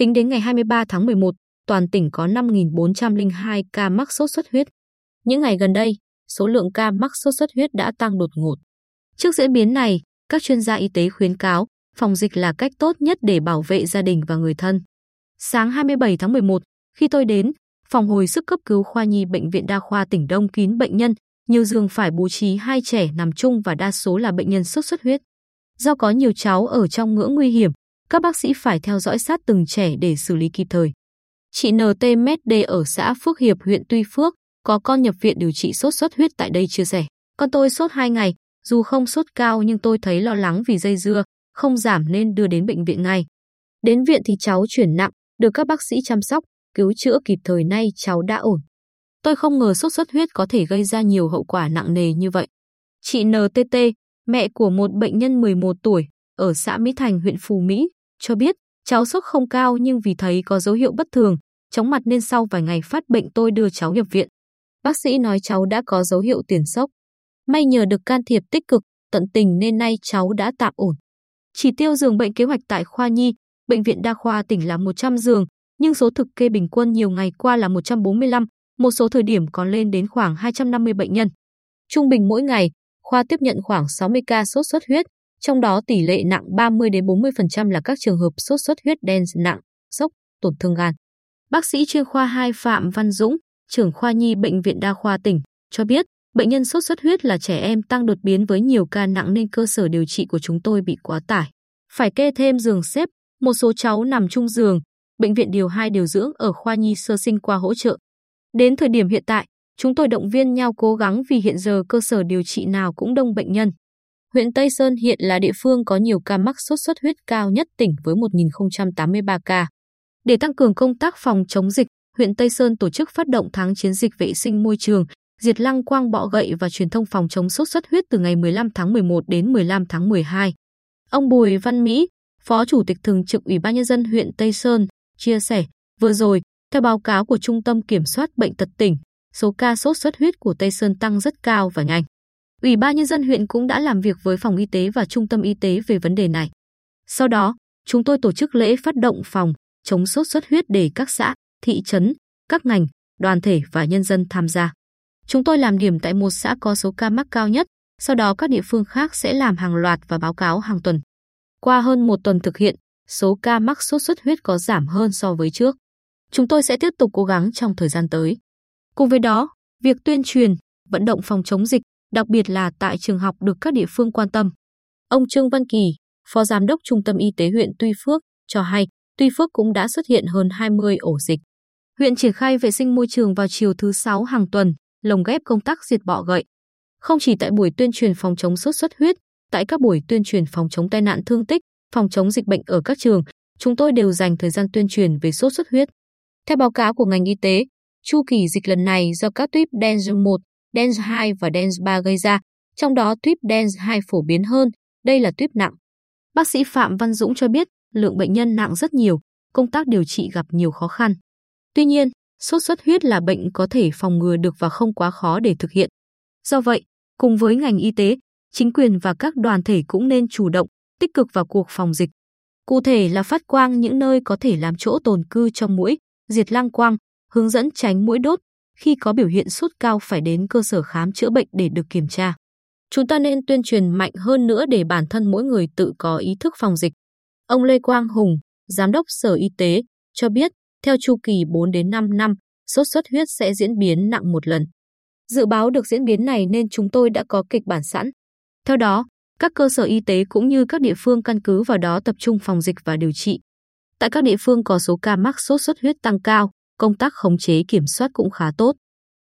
Tính đến ngày 23 tháng 11, toàn tỉnh có 5.402 ca mắc sốt xuất huyết. Những ngày gần đây, số lượng ca mắc sốt xuất huyết đã tăng đột ngột. Trước diễn biến này, các chuyên gia y tế khuyến cáo phòng dịch là cách tốt nhất để bảo vệ gia đình và người thân. Sáng 27 tháng 11, khi tôi đến, phòng hồi sức cấp cứu khoa nhi Bệnh viện Đa khoa tỉnh đông kín bệnh nhân, nhiều giường phải bố trí 2 trẻ nằm chung và đa số là bệnh nhân sốt xuất huyết. Do có nhiều cháu ở trong ngưỡng nguy hiểm, các bác sĩ phải theo dõi sát từng trẻ để xử lý kịp thời. Chị NTMD ở xã Phước Hiệp, huyện Tuy Phước, có con nhập viện điều trị sốt xuất huyết tại đây chia sẻ. Con tôi sốt 2 ngày, dù không sốt cao nhưng tôi thấy lo lắng vì dây dưa, không giảm nên đưa đến bệnh viện ngay. Đến viện thì cháu chuyển nặng, được các bác sĩ chăm sóc, cứu chữa kịp thời, nay cháu đã ổn. Tôi không ngờ sốt xuất huyết có thể gây ra nhiều hậu quả nặng nề như vậy. Chị NTT, mẹ của một bệnh nhân 11 tuổi, ở xã Mỹ Thành, huyện Phú Mỹ, cho biết cháu sốt không cao nhưng vì thấy có dấu hiệu bất thường, chóng mặt nên sau vài ngày phát bệnh tôi đưa cháu nhập viện. Bác sĩ nói cháu đã có dấu hiệu tiền sốc. May nhờ được can thiệp tích cực, tận tình nên nay cháu đã tạm ổn. Chỉ tiêu giường bệnh kế hoạch tại khoa nhi, Bệnh viện Đa khoa tỉnh là 100 giường, nhưng số thực kê bình quân nhiều ngày qua là 145, một số thời điểm còn lên đến khoảng 250 bệnh nhân. Trung bình mỗi ngày, khoa tiếp nhận khoảng 60 ca sốt xuất huyết, trong đó tỷ lệ nặng 30-40% là các trường hợp sốt xuất huyết đen nặng, sốc, tổn thương gan. Bác sĩ chuyên khoa 2 Phạm Văn Dũng, trưởng khoa nhi Bệnh viện Đa khoa tỉnh, cho biết bệnh nhân sốt xuất huyết là trẻ em tăng đột biến với nhiều ca nặng nên cơ sở điều trị của chúng tôi bị quá tải. Phải kê thêm giường xếp, một số cháu nằm chung giường, bệnh viện điều 2 điều dưỡng ở khoa nhi sơ sinh qua hỗ trợ. Đến thời điểm hiện tại, chúng tôi động viên nhau cố gắng vì hiện giờ cơ sở điều trị nào cũng đông bệnh nhân. Huyện Tây Sơn hiện là địa phương có nhiều ca mắc sốt xuất huyết cao nhất tỉnh với 1.083 ca. Để tăng cường công tác phòng chống dịch, huyện Tây Sơn tổ chức phát động tháng chiến dịch vệ sinh môi trường, diệt lăng quang bọ gậy và truyền thông phòng chống sốt xuất huyết từ ngày 15 tháng 11 đến 15 tháng 12. Ông Bùi Văn Mỹ, Phó Chủ tịch Thường trực Ủy ban Nhân dân huyện Tây Sơn, chia sẻ, vừa rồi, theo báo cáo của Trung tâm Kiểm soát Bệnh tật tỉnh, số ca sốt xuất huyết của Tây Sơn tăng rất cao và nhanh. Ủy ban Nhân dân huyện cũng đã làm việc với Phòng Y tế và Trung tâm Y tế về vấn đề này. Sau đó, chúng tôi tổ chức lễ phát động phòng chống sốt xuất huyết để các xã, thị trấn, các ngành, đoàn thể và nhân dân tham gia. Chúng tôi làm điểm tại một xã có số ca mắc cao nhất, sau đó các địa phương khác sẽ làm hàng loạt và báo cáo hàng tuần. Qua hơn một tuần thực hiện, số ca mắc sốt xuất huyết có giảm hơn so với trước. Chúng tôi sẽ tiếp tục cố gắng trong thời gian tới. Cùng với đó, việc tuyên truyền, vận động phòng chống dịch, đặc biệt là tại trường học được các địa phương quan tâm. Ông Trương Văn Kỳ, Phó Giám đốc Trung tâm Y tế huyện Tuy Phước, cho hay Tuy Phước cũng đã xuất hiện hơn 20 ổ dịch. Huyện triển khai vệ sinh môi trường vào chiều thứ 6 hàng tuần, lồng ghép công tác diệt bọ gậy. Không chỉ tại buổi tuyên truyền phòng chống sốt xuất huyết, tại các buổi tuyên truyền phòng chống tai nạn thương tích, phòng chống dịch bệnh ở các trường, chúng tôi đều dành thời gian tuyên truyền về sốt xuất huyết. Theo báo cáo của ngành y tế, chu kỳ dịch lần này do các tuyếp Dengue 1, Dengue 2 và Dengue 3 gây ra, trong đó tuyếp Dengue 2 phổ biến hơn, đây là tuyếp nặng. Bác sĩ Phạm Văn Dũng cho biết lượng bệnh nhân nặng rất nhiều, công tác điều trị gặp nhiều khó khăn. Tuy nhiên, sốt xuất huyết là bệnh có thể phòng ngừa được và không quá khó để thực hiện. Do vậy, cùng với ngành y tế, chính quyền và các đoàn thể cũng nên chủ động, tích cực vào cuộc phòng dịch. Cụ thể là phát quang những nơi có thể làm chỗ tồn cư cho muỗi, diệt lăng quang, hướng dẫn tránh muỗi đốt, khi có biểu hiện sốt cao phải đến cơ sở khám chữa bệnh để được kiểm tra. Chúng ta nên tuyên truyền mạnh hơn nữa để bản thân mỗi người tự có ý thức phòng dịch. Ông Lê Quang Hùng, Giám đốc Sở Y tế, cho biết theo chu kỳ 4-5 năm, sốt xuất huyết sẽ diễn biến nặng một lần. Dự báo được diễn biến này nên chúng tôi đã có kịch bản sẵn. Theo đó, các cơ sở y tế cũng như các địa phương căn cứ vào đó tập trung phòng dịch và điều trị. Tại các địa phương có số ca mắc sốt xuất huyết tăng cao, công tác khống chế kiểm soát cũng khá tốt.